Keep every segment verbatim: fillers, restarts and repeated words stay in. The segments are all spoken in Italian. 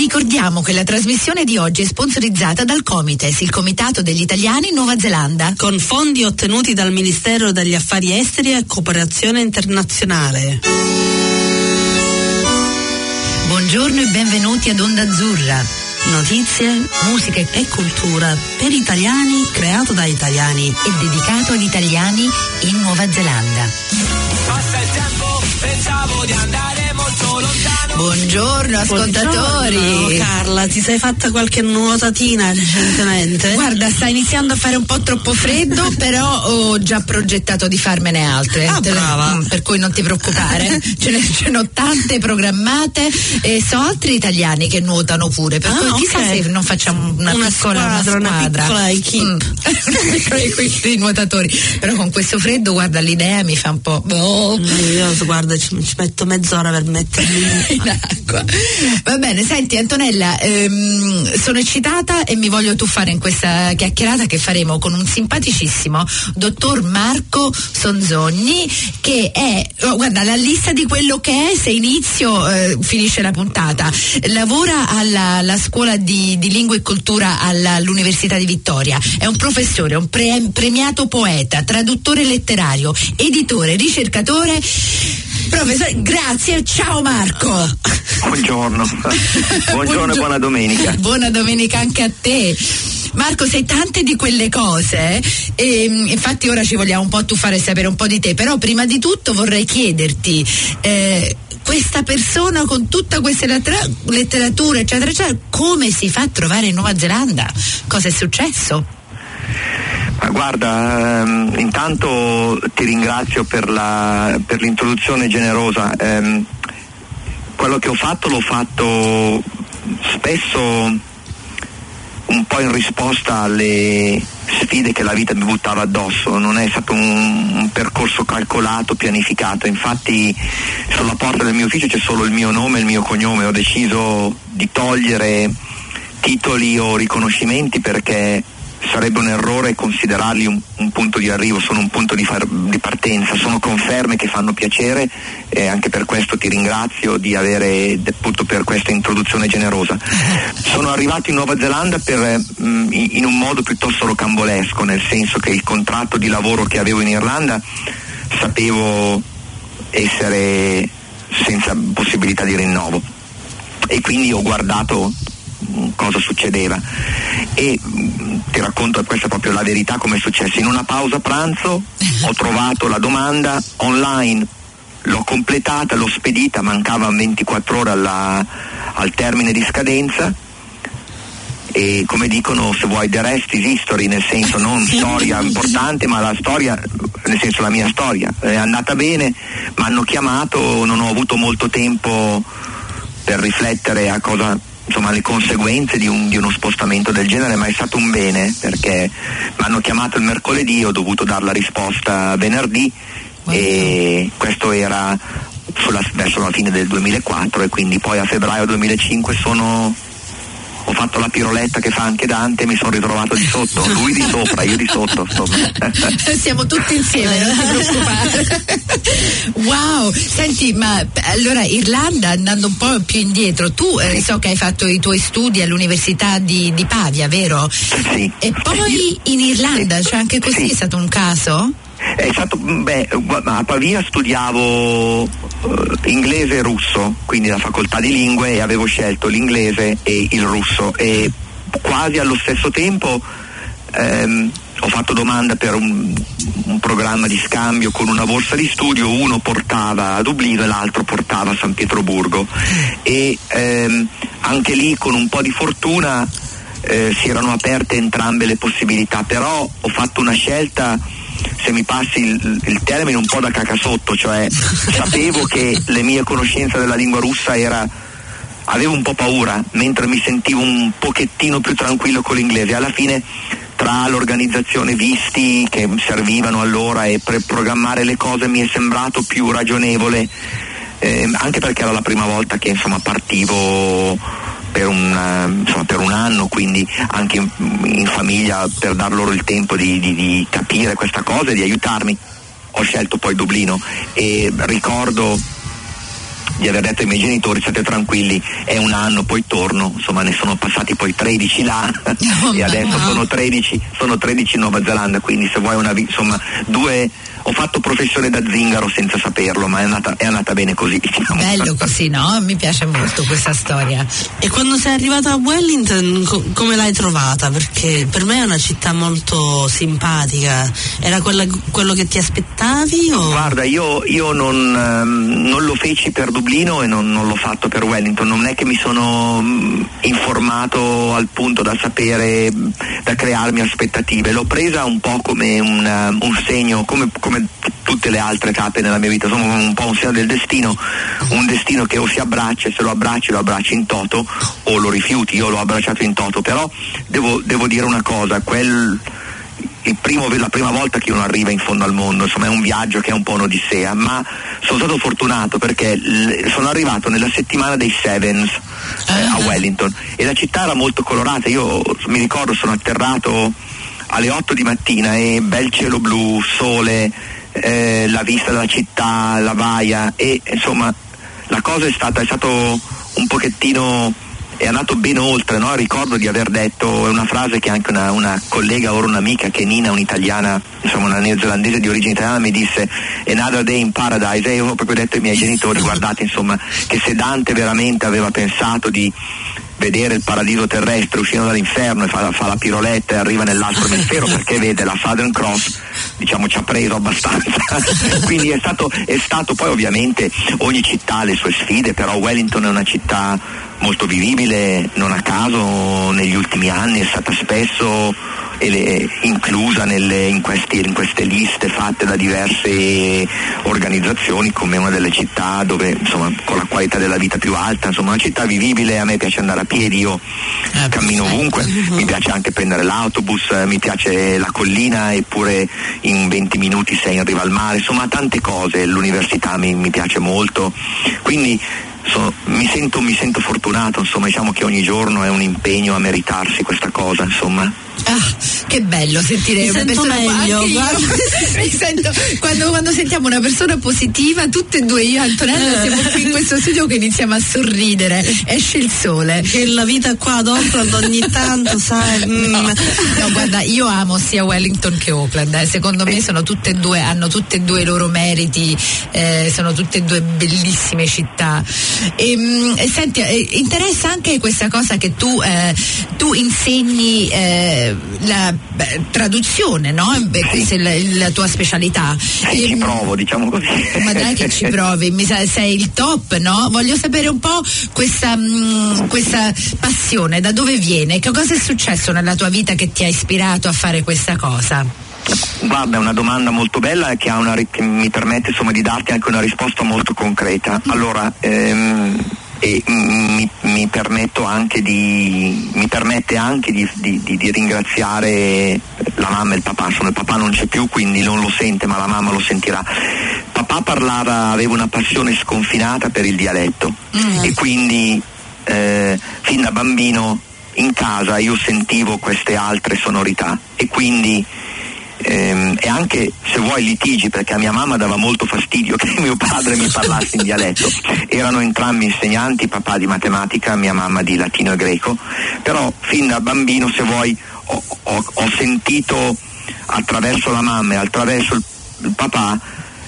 ricordiamo che la trasmissione di oggi è sponsorizzata dal Comites, il Comitato degli Italiani in Nuova Zelanda, con fondi ottenuti dal Ministero degli Affari Esteri e Cooperazione Internazionale. Buongiorno e benvenuti ad Onda Azzurra. Notizie, musica e cultura per italiani, creato da italiani e dedicato ad italiani in Nuova Zelanda. Passa il tempo, pensavo di andare molto lontano. Buongiorno ascoltatori. Buongiorno, Carla, ti sei fatta qualche nuotatina recentemente? Guarda, sta iniziando a fare un po' troppo freddo, però ho già progettato di farmene altre. Ah, Te brava. Le, per cui non ti preoccupare, ce ne sono tante programmate e so altri italiani che nuotano pure, per ah, cui okay. Chissà se non facciamo una, una piccola squadra, una squadra. Una piccola equipe mm. di nuotatori. Però con questo freddo, guarda, l'idea mi fa un po' boh. Io guarda ci, ci metto mezz'ora per mettermi in acqua. Va bene, senti Antonella, ehm, sono eccitata e mi voglio tuffare in questa chiacchierata che faremo con un simpaticissimo dottor Marco Sonzogni, che è oh, guarda la lista di quello che è, se inizio eh, finisce la puntata. Lavora alla la scuola di, di lingua e cultura alla, all'Università di Vittoria, è un professore, un pre, premiato poeta, traduttore letterario, editore, ricercatore, professore. Grazie, ciao Marco. Buongiorno, buongiorno, buongiorno. E buona domenica. Buona domenica anche a te. Marco, sei tante di quelle cose e infatti ora ci vogliamo un po' tuffare e sapere un po' di te, però prima di tutto vorrei chiederti eh, questa persona con tutta questa letteratura eccetera eccetera, come si fa a trovare in Nuova Zelanda? Cosa è successo? Guarda, ehm, intanto ti ringrazio per, la, per l'introduzione generosa. Ehm, quello che ho fatto l'ho fatto spesso un po' in risposta alle sfide che la vita mi buttava addosso, non è stato un, un percorso calcolato, pianificato. Infatti sulla porta del mio ufficio c'è solo il mio nome e il mio cognome. Ho deciso di togliere titoli o riconoscimenti perché sarebbe un errore considerarli un, un punto di arrivo, sono un punto di, far, di partenza, sono conferme che fanno piacere e anche per questo ti ringrazio di avere, appunto, per questa introduzione generosa. Sono arrivato in Nuova Zelanda per, in un modo piuttosto rocambolesco, nel senso che il contratto di lavoro che avevo in Irlanda sapevo essere senza possibilità di rinnovo e quindi ho guardato cosa succedeva e ti racconto, questa è proprio la verità, come è successo. In una pausa pranzo ho trovato la domanda online, l'ho completata, l'ho spedita, mancavano ventiquattro ore alla, al termine di scadenza e, come dicono, se vuoi the rest is history, nel senso non storia importante ma la storia, nel senso la mia storia è andata bene, mi hanno chiamato, non ho avuto molto tempo per riflettere a cosa, insomma, le conseguenze di, un, di uno spostamento del genere, ma è stato un bene perché mi hanno chiamato il mercoledì, ho dovuto dare la risposta venerdì. Wow. E questo era sulla, verso la fine del duemilaquattro e quindi poi a febbraio duemilacinque sono ho fatto la piroletta che fa anche Dante e mi sono ritrovato di sotto, lui di sopra, io di sotto. Siamo tutti insieme, non ti preoccupare. Wow, senti, ma allora Irlanda, andando un po' più indietro, tu eh, so che hai fatto i tuoi studi all'università di, di Pavia, vero? Sì. E poi in Irlanda, cioè anche così sì. È stato un caso? È stato, beh, a Pavia studiavo uh, inglese e russo, quindi la facoltà di lingue, e avevo scelto l'inglese e il russo e quasi allo stesso tempo ehm, ho fatto domanda per un, un programma di scambio con una borsa di studio, uno portava a Dublino e l'altro portava a San Pietroburgo e ehm, anche lì con un po' di fortuna eh, si erano aperte entrambe le possibilità, però ho fatto una scelta, se mi passi il, il termine, un po' da cacasotto, cioè sapevo che le mie conoscenze della lingua russa era, avevo un po' paura, mentre mi sentivo un pochettino più tranquillo con l'inglese. Alla fine tra l'organizzazione visti che servivano allora e per programmare le cose mi è sembrato più ragionevole, eh, anche perché era la prima volta che, insomma, partivo per un, insomma, per un anno, quindi anche in, in famiglia per dar loro il tempo di, di, di capire questa cosa e di aiutarmi. Ho scelto poi Dublino e ricordo di aver detto ai miei genitori state tranquilli, è un anno poi torno, insomma ne sono passati poi tredici là no, e adesso no. sono tredici sono tredici in Nuova Zelanda, quindi se vuoi una insomma due ho fatto professione da zingaro senza saperlo, ma è andata, è andata bene così, diciamo. Bello così, no? Mi piace molto questa storia. E quando sei arrivata a Wellington co- come l'hai trovata? Perché per me è una città molto simpatica, era quella, quello che ti aspettavi? O? Guarda, io, io non, non lo feci per Dublino e non, non l'ho fatto per Wellington, non è che mi sono informato al punto da sapere, da crearmi aspettative, l'ho presa un po' come un, un segno, come, come come tutte le altre tappe nella mia vita, sono un po' un segno del destino, un destino che o si abbraccia, e se lo abbracci lo abbracci in toto o lo rifiuti. Io l'ho abbracciato in toto, però devo, devo dire una cosa, quel, il primo, la prima volta che uno arriva in fondo al mondo, insomma è un viaggio che è un po' un'odissea, ma sono stato fortunato perché l- sono arrivato nella settimana dei Sevens eh, a Wellington e la città era molto colorata. Io mi ricordo sono atterrato alle otto di mattina e bel cielo blu, sole, eh, la vista della città, la baia, e insomma la cosa è stata, è stato un pochettino, è andato ben oltre, no? Ricordo di aver detto, è una frase che anche una, una collega, ora un'amica, che Nina, un'italiana, insomma una neozelandese di origine italiana, mi disse another day in paradise, e io ho proprio detto ai miei genitori, guardate insomma che se Dante veramente aveva pensato di vedere il paradiso terrestre uscendo dall'inferno e fa, fa la piroletta e arriva nell'altro emisfero, perché vede la Southern Cross, diciamo ci ha preso abbastanza. Quindi è stato, è stato poi ovviamente ogni città ha le sue sfide, però Wellington è una città molto vivibile, non a caso negli ultimi anni è stata spesso inclusa nelle, in, questi, in queste liste fatte da diverse organizzazioni come una delle città dove insomma con la qualità della vita più alta, insomma una città vivibile. A me piace andare a piedi, io eh, cammino ovunque, uh-huh. mi piace anche prendere l'autobus, mi piace la collina, eppure in venti minuti sei in riva al mare, insomma tante cose, l'università mi, mi piace molto, quindi So, mi sento mi sento fortunato, insomma diciamo che ogni giorno è un impegno a meritarsi questa cosa, insomma. Ah, che bello sentire una persona meglio, mi sento, quando, quando sentiamo una persona positiva, tutte e due, io e Antonella siamo qui in questo studio che iniziamo a sorridere, esce il sole, che la vita qua d'Auckland ogni tanto sai no. no guarda, io amo sia Wellington che Auckland, eh. secondo me sono tutte e due, hanno tutte e due i loro meriti, eh, sono tutte e due bellissime città. E, e senti, interessa anche questa cosa che tu eh, tu insegni eh, la beh, traduzione, no? Beh, se la, la tua specialità. Eh, e, ci provo, diciamo così. Ma dai che ci provi, mi sa, sei il top, no? Voglio sapere un po' questa, mh, questa passione, da dove viene? Che cosa è successo nella tua vita che ti ha ispirato a fare questa cosa? Guarda, è una domanda molto bella che, ha una, che mi permette insomma di darti anche una risposta molto concreta. Allora, ehm, e, mi, mi permetto anche di mi permette anche di, di, di, di ringraziare la mamma e il papà. Insomma, il papà non c'è più, quindi non lo sente, ma la mamma lo sentirà. Papà parlava, aveva una passione sconfinata per il dialetto mm. e quindi eh, fin da bambino in casa io sentivo queste altre sonorità e quindi e anche se vuoi litigi, perché a mia mamma dava molto fastidio che mio padre mi parlasse in dialetto, erano entrambi insegnanti, papà di matematica, mia mamma di latino e greco, però fin da bambino se vuoi ho, ho, ho sentito attraverso la mamma e attraverso il, il papà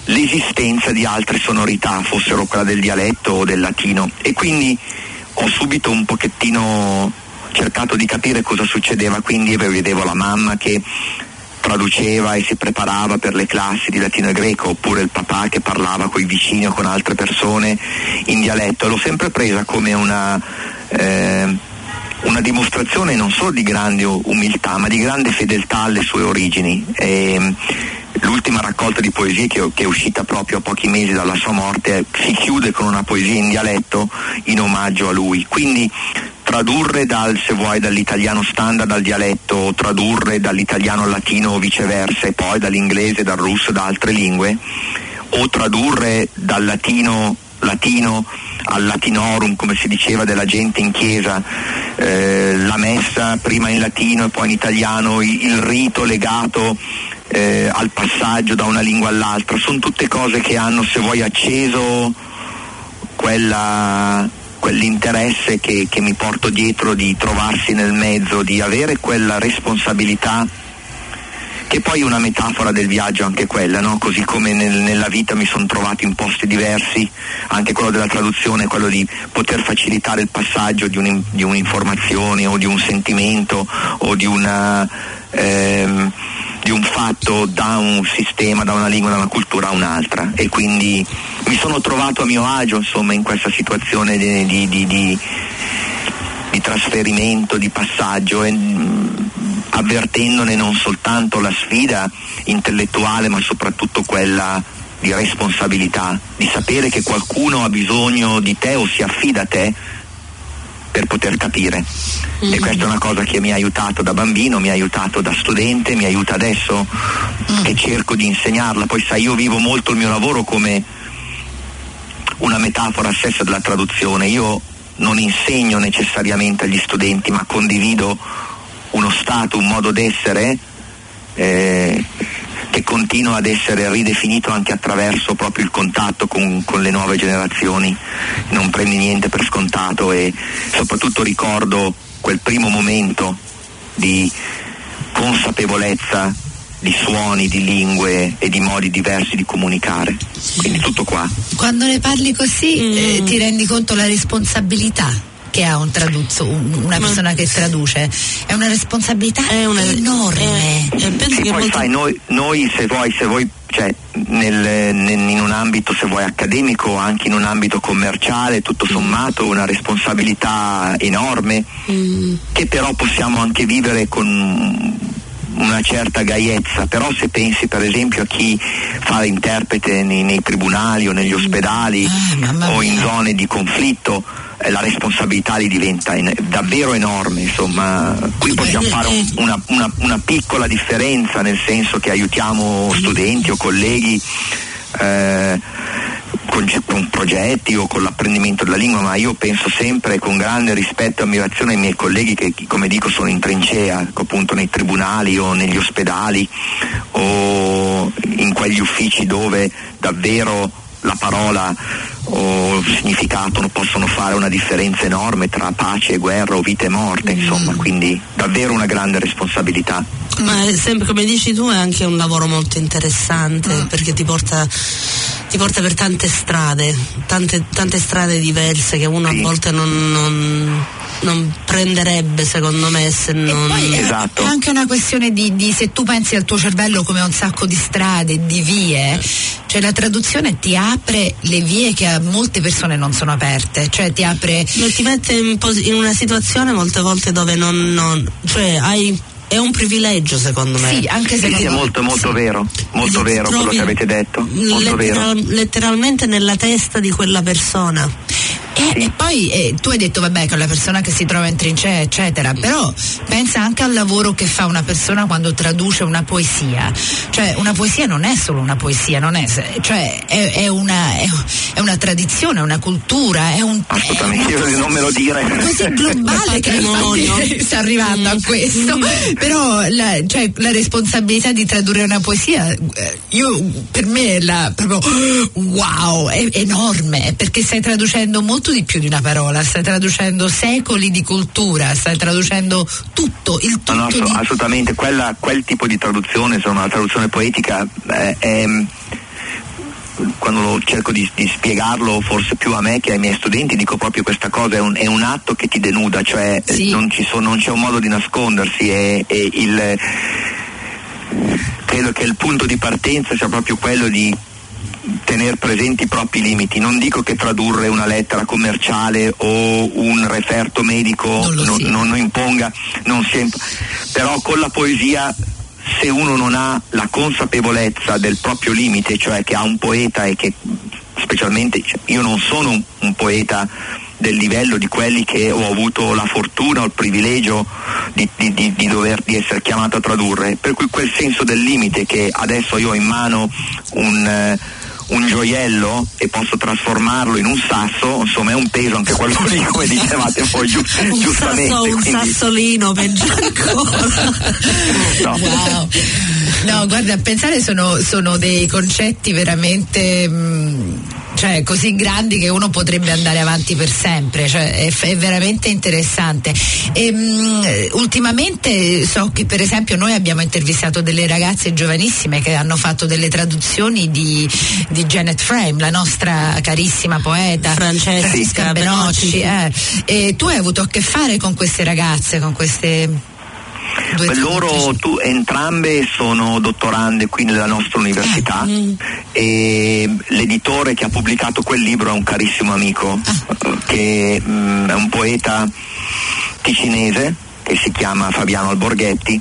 l'esistenza di altre sonorità, fossero quella del dialetto o del latino, e quindi ho subito un pochettino cercato di capire cosa succedeva, quindi vedevo la mamma che traduceva e si preparava per le classi di latino e greco, oppure il papà che parlava coi vicini o con altre persone in dialetto. L'ho sempre presa come una, eh, una dimostrazione non solo di grande umiltà, ma di grande fedeltà alle sue origini. E l'ultima raccolta di poesie che, che è uscita proprio a pochi mesi dalla sua morte si chiude con una poesia in dialetto in omaggio a lui. Quindi tradurre dal, se vuoi, dall'italiano standard al dialetto, tradurre dall'italiano al latino o viceversa, e poi dall'inglese, dal russo, da altre lingue, o tradurre dal latino latino al latinorum, come si diceva della gente in chiesa, eh, la messa prima in latino e poi in italiano, il, il rito legato eh, al passaggio da una lingua all'altra, sono tutte cose che hanno, se vuoi, acceso quella, quell'interesse che, che mi porto dietro di trovarsi nel mezzo, di avere quella responsabilità, che poi è una metafora del viaggio anche quella, no? Così come nel, nella vita mi sono trovato in posti diversi, anche quello della traduzione, quello di poter facilitare il passaggio di, un, di un'informazione o di un sentimento o di una ehm, di un fatto da un sistema, da una lingua, da una cultura a un'altra, e quindi mi sono trovato a mio agio, insomma, in questa situazione di, di, di, di, di trasferimento, di passaggio, e avvertendone non soltanto la sfida intellettuale ma soprattutto quella di responsabilità, di sapere che qualcuno ha bisogno di te o si affida a te per poter capire. Mm-hmm. E questa è una cosa che mi ha aiutato da bambino, mi ha aiutato da studente, mi aiuta adesso mm. che cerco di insegnarla. Poi sai, io vivo molto il mio lavoro come una metafora stessa della traduzione. Io non insegno necessariamente agli studenti, ma condivido uno stato, un modo d'essere eh, che continua ad essere ridefinito anche attraverso proprio il contatto con, con le nuove generazioni. Non prendi niente per scontato, e soprattutto ricordo quel primo momento di consapevolezza di suoni, di lingue e di modi diversi di comunicare. Quindi tutto qua. Quando ne parli così mm. eh, ti rendi conto la responsabilità che ha un traduzzo, una persona Ma... che traduce, è una responsabilità è una... enorme. È... È sì, poi molto... sai, noi, noi se vuoi, se vuoi cioè, nel, nel, in un ambito se vuoi accademico, anche in un ambito commerciale, tutto sommato una responsabilità enorme mm. che però possiamo anche vivere con una certa gaiezza. Però se pensi per esempio a chi fa interprete nei, nei tribunali o negli ospedali ah, o in zone di conflitto, la responsabilità li diventa in, davvero enorme, insomma. Qui possiamo fare un, una, una, una piccola differenza, nel senso che aiutiamo studenti o colleghi eh, con, con progetti o con l'apprendimento della lingua, ma io penso sempre con grande rispetto e ammirazione ai miei colleghi che, come dico, sono in trincea, appunto nei tribunali o negli ospedali o in quegli uffici dove davvero la parola o il significato possono fare una differenza enorme tra pace e guerra o vita e morte, insomma. Quindi davvero una grande responsabilità. Ma è sempre, come dici tu, è anche un lavoro molto interessante mm. perché ti porta ti porta per tante strade, tante, tante strade diverse che uno sì. a volte non, non... non prenderebbe, secondo me, se non... Poi, esatto. È anche una questione di, di se tu pensi al tuo cervello come a un sacco di strade, di vie, cioè la traduzione ti apre le vie che a molte persone non sono aperte, cioè ti apre... Ti mette in, pos- in una situazione molte volte dove non... non cioè hai... È un privilegio, secondo me. Sì, anche se sì, è molto molto sì. vero, molto sì, vero quello che avete detto, molto lettera- vero. Letteralmente nella testa di quella persona. E, sì. e poi eh, tu hai detto vabbè che è la persona che si trova in trincea eccetera, però pensa anche al lavoro che fa una persona quando traduce una poesia. Cioè una poesia non è solo una poesia, non è cioè è, è una è, è una tradizione, è una cultura, è un assolutamente è una cosa, non me lo dire. Così globale che infatti, sta arrivando mm. a questo. Mm. Però la, cioè, la responsabilità di tradurre una poesia, io per me è la, proprio wow, è enorme, perché stai traducendo molto di più di una parola, stai traducendo secoli di cultura, stai traducendo tutto, il tutto. No, no, di... assolutamente, quella, quel tipo di traduzione, insomma, la traduzione poetica eh, è... quando lo cerco di, di spiegarlo forse più a me che ai miei studenti dico proprio questa cosa, è un, è un atto che ti denuda, cioè sì. non, ci so, non c'è un modo di nascondersi, è, è il, credo che il punto di partenza sia proprio quello di tenere presenti i propri limiti. Non dico che tradurre una lettera commerciale o un referto medico non, non, non, non imponga, non sia imp- però con la poesia, se uno non ha la consapevolezza del proprio limite, cioè che ha un poeta e che specialmente cioè, io non sono un, un poeta del livello di quelli che ho avuto la fortuna o il privilegio di, di, di, di dover di essere chiamato a tradurre, per cui quel senso del limite che adesso io ho in mano un... Eh, un gioiello e posso trasformarlo in un sasso, insomma è un peso anche quello lì, come dicevate poi giust- un giustamente sasso, un quindi... sassolino peggio ancora. No. Wow. No, guarda, a pensare sono, sono dei concetti veramente mh... cioè così grandi che uno potrebbe andare avanti per sempre, cioè è, è veramente interessante. E, mh, ultimamente so che per esempio noi abbiamo intervistato delle ragazze giovanissime che hanno fatto delle traduzioni di, di Janet Frame, la nostra carissima poeta Francesca, Francesca Benocci, eh. E tu hai avuto a che fare con queste ragazze, con queste... Beh, loro tu, entrambe sono dottorande qui nella nostra università, e l'editore che ha pubblicato quel libro è un carissimo amico, che mh, è un poeta ticinese che si chiama Fabiano Alborghetti.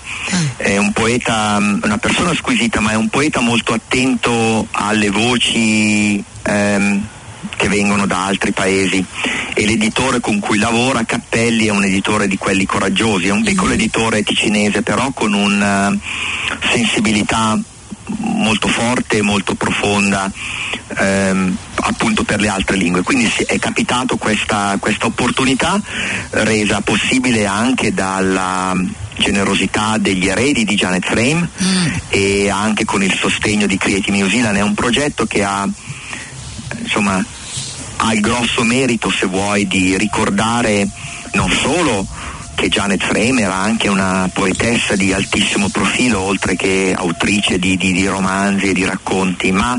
È un poeta, una persona squisita, ma è un poeta molto attento alle voci ehm, che vengono da altri paesi, e l'editore con cui lavora, Cappelli, è un editore di quelli coraggiosi, è un piccolo editore ticinese, però con una sensibilità molto forte, molto profonda, ehm, appunto per le altre lingue. Quindi è capitato questa, questa opportunità, resa possibile anche dalla generosità degli eredi di Janet Frame, mm. e anche con il sostegno di Create New Zealand. È un progetto che ha, insomma, ha il grosso merito, se vuoi, di ricordare non solo che Janet Frame era anche una poetessa di altissimo profilo, oltre che autrice di, di, di romanzi e di racconti, ma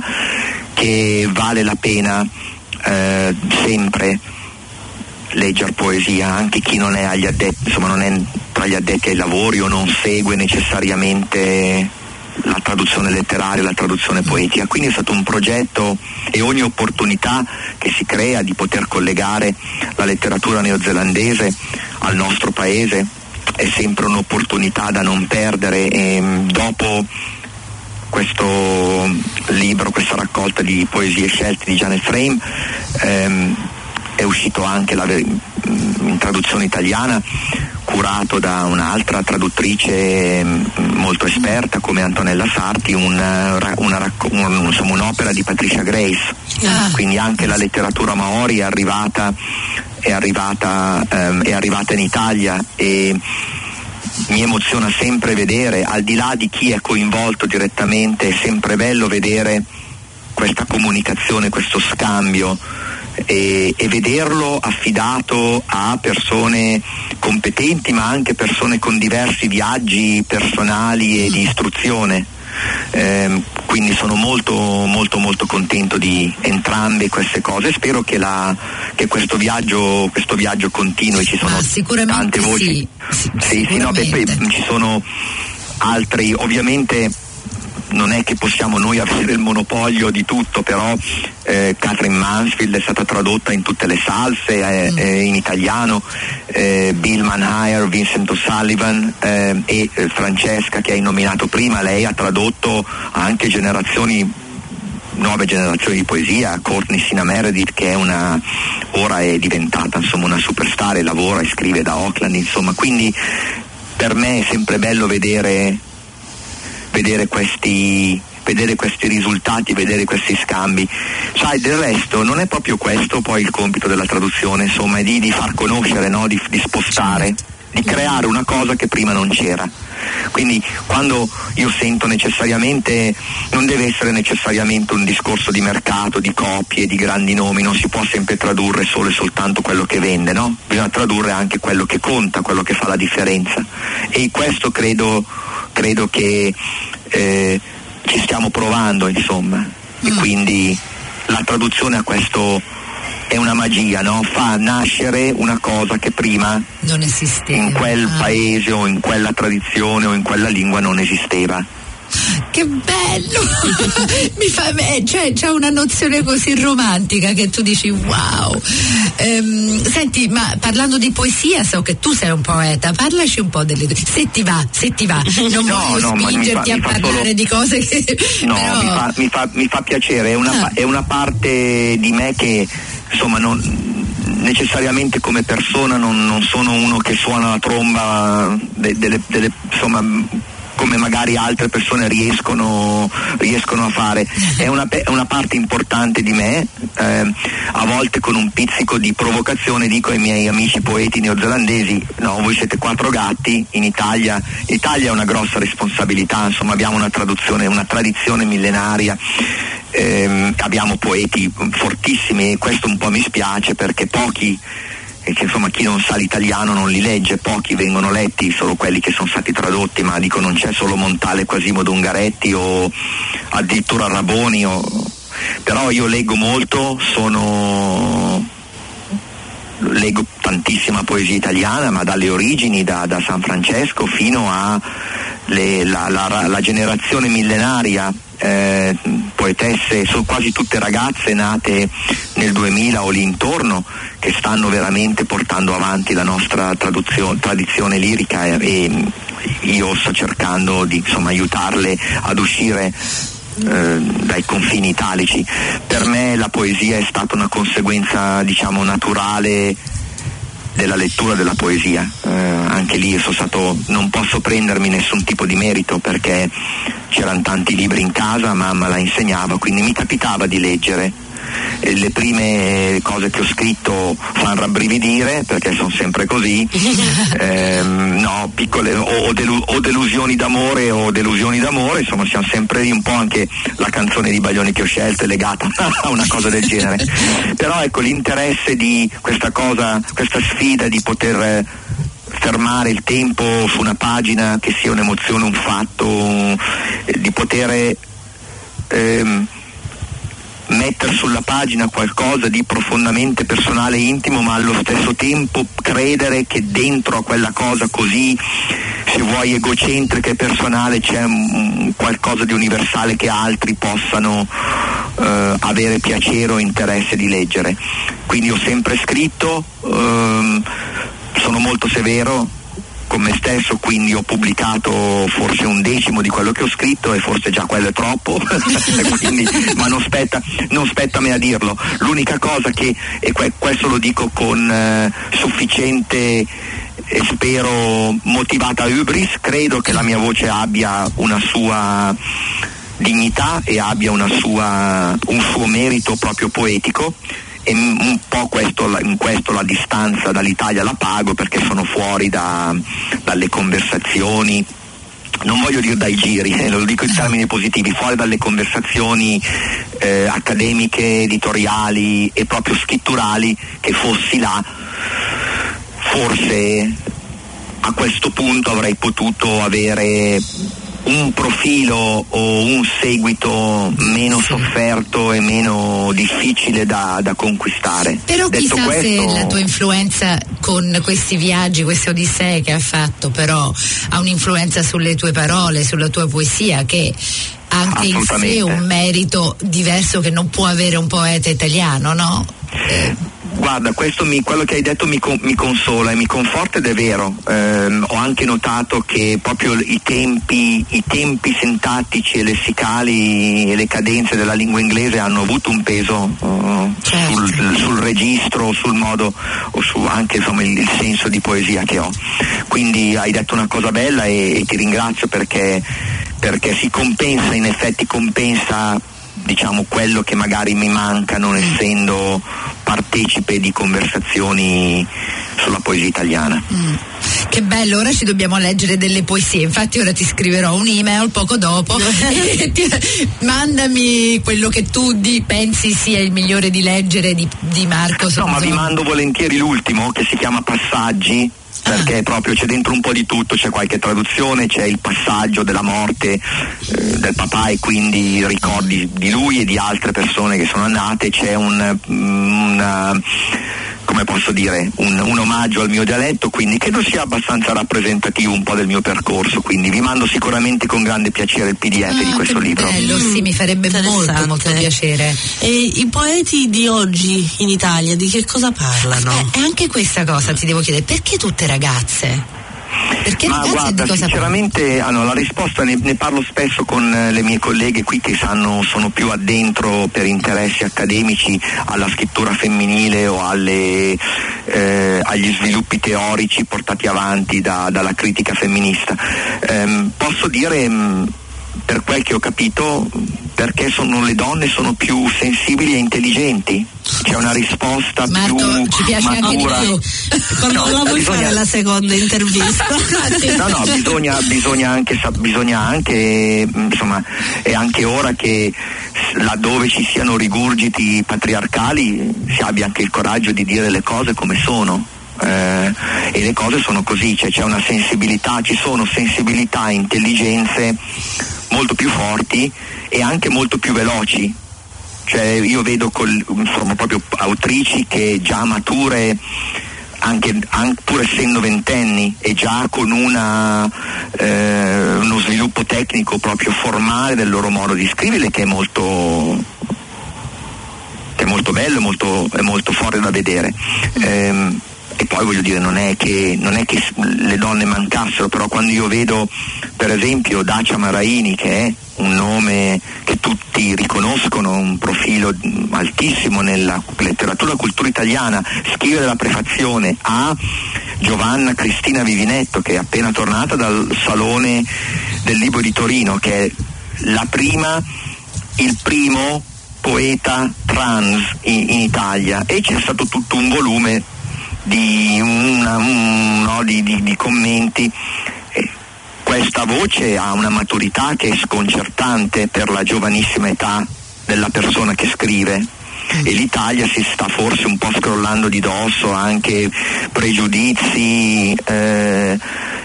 che vale la pena eh, sempre leggere poesia, anche chi non è agli addetti, insomma non è tra gli addetti ai lavori o non segue necessariamente la traduzione letteraria, la traduzione poetica. Quindi è stato un progetto, e ogni opportunità che si crea di poter collegare la letteratura neozelandese al nostro paese è sempre un'opportunità da non perdere. E dopo questo libro, questa raccolta di poesie scelte di Janet Frame, ehm, è uscito anche la, in traduzione italiana, curato da un'altra traduttrice molto esperta come Antonella Sarti, una, una, un, insomma, un'opera di Patricia Grace. Ah. Quindi anche la letteratura maori è arrivata, è arrivata, ehm, è arrivata in Italia, e mi emoziona sempre vedere, al di là di chi è coinvolto direttamente, è sempre bello vedere questa comunicazione, questo scambio, E, e vederlo affidato a persone competenti, ma anche persone con diversi viaggi personali e di istruzione. Eh, quindi sono molto molto molto contento di entrambe queste cose. Spero che, la, che questo viaggio questo viaggio continui. Ci sono tante voci. Sì, sì, sì, no, beh, beh, ci sono altri, ovviamente. Non è che possiamo noi avere il monopolio di tutto, però eh, Catherine Mansfield è stata tradotta in tutte le salse, eh, eh, in italiano, eh, Bill Manhire, Vincent O'Sullivan eh, e eh, Francesca, che hai nominato prima, lei ha tradotto anche generazioni nuove generazioni di poesia, Courtney Sina Meredith, che è una ora è diventata insomma una superstar, e lavora e scrive da Auckland, insomma. Quindi per me è sempre bello vedere vedere questi vedere questi risultati, vedere questi scambi. Sai, del resto non è proprio questo poi il compito della traduzione, insomma, è di, di far conoscere, no? di, di spostare, di creare una cosa che prima non c'era. Quindi quando io sento necessariamente, non deve essere necessariamente un discorso di mercato, di copie, di grandi nomi, non si può sempre tradurre solo e soltanto quello che vende, no? Bisogna tradurre anche quello che conta, quello che fa la differenza, e questo credo credo che eh, ci stiamo provando, insomma. E quindi la traduzione a questo è una magia, no? Fa nascere una cosa che prima non esisteva in quel paese, o in quella tradizione, o in quella lingua non esisteva. Che bello! Mi fa, cioè, c'è una nozione così romantica che tu dici wow. Ehm, senti, ma parlando di poesia, so che tu sei un poeta, parlaci un po' delle se ti va, se ti va. Non no, voglio no, spingerti fa, a parlare solo... di cose che. No, però... mi, fa, mi, fa, mi fa piacere, è una, ah. è una parte di me che, insomma, non. necessariamente come persona non, non sono uno che suona la tromba de, delle, delle, insomma, come magari altre persone riescono riescono a fare. È una, è una parte importante di me, eh, a volte con un pizzico di provocazione dico ai miei amici poeti neozelandesi: no, voi siete quattro gatti in Italia. L'Italia è una grossa responsabilità, insomma, abbiamo una traduzione, una tradizione millenaria, ehm, abbiamo poeti fortissimi, questo un po' mi spiace perché pochi, insomma chi non sa l'italiano non li legge, pochi vengono letti, solo quelli che sono stati tradotti, ma dico non c'è solo Montale, Quasimodo, Ungaretti o addirittura Raboni o... però io leggo molto, sono leggo tantissima poesia italiana, ma dalle origini, da, da San Francesco fino a le, la, la, la generazione millenaria, eh, poetesse, sono quasi tutte ragazze nate nel duemila o lì intorno, che stanno veramente portando avanti la nostra traduzione, tradizione lirica, e, e io sto cercando di insomma aiutarle ad uscire dai confini italici. Per me la poesia è stata una conseguenza, diciamo, naturale della lettura della poesia, eh, anche lì sono stato, non posso prendermi nessun tipo di merito perché c'erano tanti libri in casa, mamma la insegnava, quindi mi capitava di leggere. E le prime cose che ho scritto fanno rabbrividire perché sono sempre così, eh, no, piccole o, delu- o delusioni d'amore o delusioni d'amore, insomma siamo sempre lì un po', anche la canzone di Baglioni che ho scelto è legata a una cosa del genere, però ecco l'interesse di questa cosa, questa sfida di poter fermare il tempo su una pagina, che sia un'emozione, un fatto, di poter ehm, mettere sulla pagina qualcosa di profondamente personale e intimo, ma allo stesso tempo credere che dentro a quella cosa così, se vuoi, egocentrica e personale, c'è um, qualcosa di universale che altri possano uh, avere piacere o interesse di leggere. Quindi ho sempre scritto, um, sono molto severo con me stesso, quindi ho pubblicato forse un decimo di quello che ho scritto e forse già quello è troppo quindi, ma non spetta, non spetta a me a dirlo. L'unica cosa che, e questo lo dico con eh, sufficiente e spero motivata hubris, credo che la mia voce abbia una sua dignità e abbia una sua, un suo merito proprio poetico, e un po' questo, in questo la distanza dall'Italia la pago perché sono fuori da, dalle conversazioni, non voglio dire dai giri, eh, lo dico in termini positivi, fuori dalle conversazioni eh, accademiche, editoriali e proprio scritturali, che fossi là forse a questo punto avrei potuto avere un profilo o un seguito meno sofferto e meno difficile da, da conquistare. Però detto chissà questo, se la tua influenza con questi viaggi, queste odissee che ha fatto, però ha un'influenza sulle tue parole, sulla tua poesia, che anche in sé un merito diverso che non può avere un poeta italiano, no? Eh. Guarda, questo mi, quello che hai detto mi, mi consola e mi conforta ed è vero. Eh, ho anche notato che proprio i tempi, i tempi sintattici e lessicali e le cadenze della lingua inglese hanno avuto un peso uh, certo. sul, sul registro, sul modo o su anche insomma il, il senso di poesia che ho. Quindi hai detto una cosa bella e, e ti ringrazio perché perché si compensa, in effetti compensa, diciamo, quello che magari mi manca non essendo partecipe di conversazioni sulla poesia italiana. Mm. Che bello, ora ci dobbiamo leggere delle poesie, infatti ora ti scriverò un email poco dopo e ti, mandami quello che tu di, pensi sia il migliore di leggere di, di Marco Sonzogni. No, ma vi mando volentieri l'ultimo, che si chiama Passaggi, perché ah. proprio c'è dentro un po' di tutto, c'è qualche traduzione, c'è il passaggio della morte eh, del papà e quindi ricordi di lui e di altre persone che sono andate, c'è un, un come posso dire, un, un omaggio al mio dialetto, quindi credo sia abbastanza rappresentativo un po' del mio percorso, quindi vi mando sicuramente con grande piacere il P D F ah, di questo libro. Bello, sì, mi farebbe molto molto piacere. E i poeti di oggi in Italia di che cosa parlano? Aspetta, e anche questa cosa ti devo chiedere, perché tutte ragazze? Perché ma guarda, sinceramente ah no, la risposta ne, ne parlo spesso con le mie colleghe qui che sanno, sono più addentro per interessi accademici alla scrittura femminile o alle, eh, agli sviluppi teorici portati avanti da, dalla critica femminista. Eh, posso dire, per quel che ho capito, perché sono, le donne sono più sensibili e intelligenti, c'è una risposta Marco, più ci piace matura. Anche di più quando no, la vuoi bisogna... fare la seconda intervista no no bisogna bisogna anche bisogna anche insomma, è anche ora che laddove ci siano rigurgiti patriarcali si abbia anche il coraggio di dire le cose come sono, eh, e le cose sono così, cioè c'è una sensibilità, ci sono sensibilità e intelligenze molto più forti e anche molto più veloci. Cioè io vedo col, insomma, proprio autrici che già mature, anche, anche pur essendo ventenni, e già con una, eh, uno sviluppo tecnico proprio formale del loro modo di scrivere che è molto, che è molto bello, molto, è molto forte da vedere. Eh, e poi voglio dire, non è che non è che le donne mancassero, però quando io vedo per esempio Dacia Maraini, che è un nome che tutti riconoscono, un profilo altissimo nella letteratura e cultura italiana, scrive la prefazione a Giovanna Cristina Vivinetto, che è appena tornata dal Salone del Libro di Torino, che è la prima, il primo poeta trans in, in Italia, e c'è stato tutto un volume di, una, un, no, di, di, di commenti. Questa voce ha una maturità che è sconcertante per la giovanissima età della persona che scrive, e l'Italia si sta forse un po' scrollando di dosso anche pregiudizi, eh,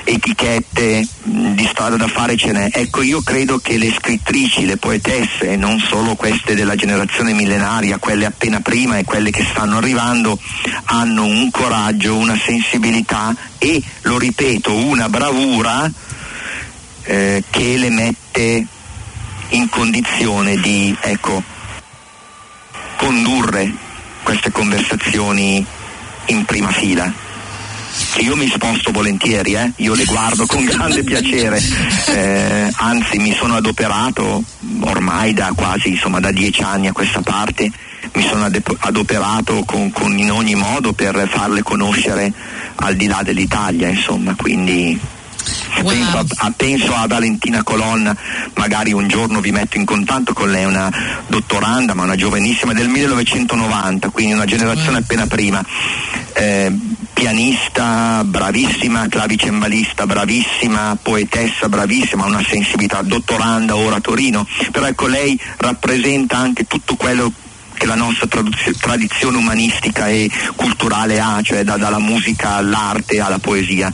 etichette, di strada da fare ce n'è. Ecco, io credo che le scrittrici, le poetesse, non solo queste della generazione millenaria, quelle appena prima e quelle che stanno arrivando, hanno un coraggio, una sensibilità e, lo ripeto, una bravura Eh, che le mette in condizione di, ecco, condurre queste conversazioni in prima fila. Io mi sposto volentieri, eh? Io le guardo con grande piacere, eh, anzi mi sono adoperato ormai da quasi, insomma, da dieci anni a questa parte, mi sono adoperato con, con in ogni modo per farle conoscere al di là dell'Italia, insomma, quindi... Wow. Penso, a, penso a Valentina Colonna, magari un giorno vi metto in contatto con lei, una dottoranda ma una giovanissima del millenovecentonovanta, quindi una generazione appena prima, eh, pianista bravissima, clavicembalista bravissima, poetessa bravissima, una sensibilità, dottoranda ora a Torino, però ecco, lei rappresenta anche tutto quello che la nostra traduzio, tradizione umanistica e culturale ha, cioè da, dalla musica all'arte alla poesia.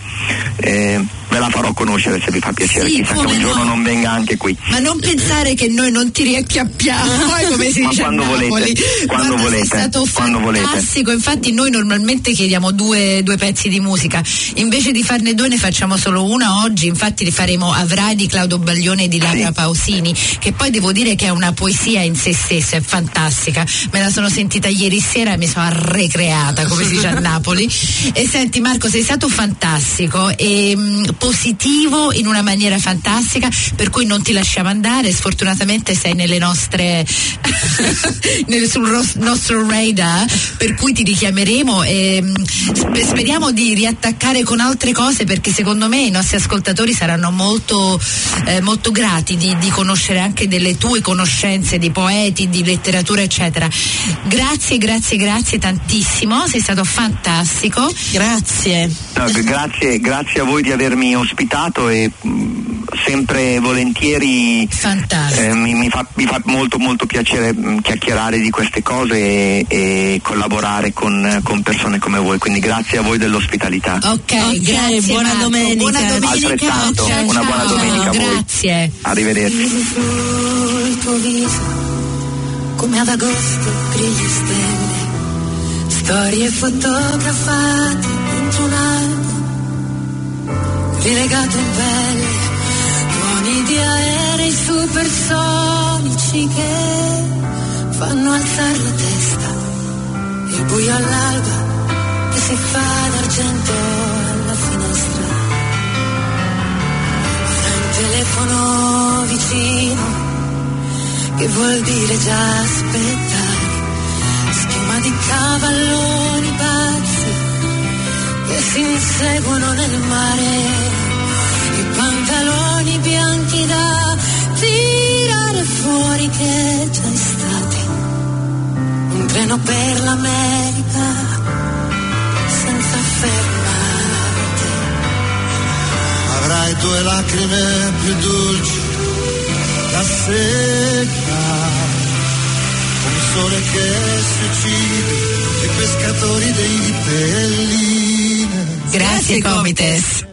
Eh, ve la farò conoscere se vi fa piacere, sì, chissà che un giorno no. non venga anche qui. Ma non pensare che noi non ti riacchiappiamo, poi come si ma dice quando a Napoli. Volete, quando volete, è stato quando fantastico, volete. Infatti noi normalmente chiediamo due, due pezzi di musica, invece di farne due ne facciamo solo una oggi, infatti li faremo Avrai di Claudio Baglioni e di Laura sì. Pausini, che poi devo dire che è una poesia in sé stessa, è fantastica, me la sono sentita ieri sera e mi sono recreata, come si dice a Napoli. E senti Marco, sei stato fantastico e mh, positivo in una maniera fantastica, per cui non ti lasciamo andare, sfortunatamente sei nelle nostre nel, sul ros, nostro radar, per cui ti richiameremo e mh, speriamo di riattaccare con altre cose, perché secondo me i nostri ascoltatori saranno molto, eh, molto grati di, di conoscere anche delle tue conoscenze di poeti, di letteratura eccetera. Grazie, grazie, grazie tantissimo, sei stato fantastico. Grazie. No, grazie, grazie a voi di avermi ospitato e sempre volentieri. Fantastico. Eh, mi, mi, fa, mi fa molto molto piacere chiacchierare di queste cose e, e collaborare con, con persone come voi. Quindi grazie a voi dell'ospitalità. Ok, okay, grazie, buona Marco. Domenica. Buona domenica. Altrettanto, ciao, una ciao. Buona domenica a voi. Grazie. Arrivederci. Come ad agosto griglie stelle, storie fotografate dentro un albo, rilegate in pelle, tuoni di aerei supersonici che fanno alzare la testa, il buio all'alba che si fa d'argento alla finestra, ora un telefono vicino che vuol dire già aspettare, schiuma di cavalloni pazzi che si inseguono nel mare, i pantaloni bianchi da tirare fuori che è già estate, un treno per l'America senza fermate, avrai due lacrime più dolci la sera sole che si uccide e pescatori dei pelline. Grazie Comites.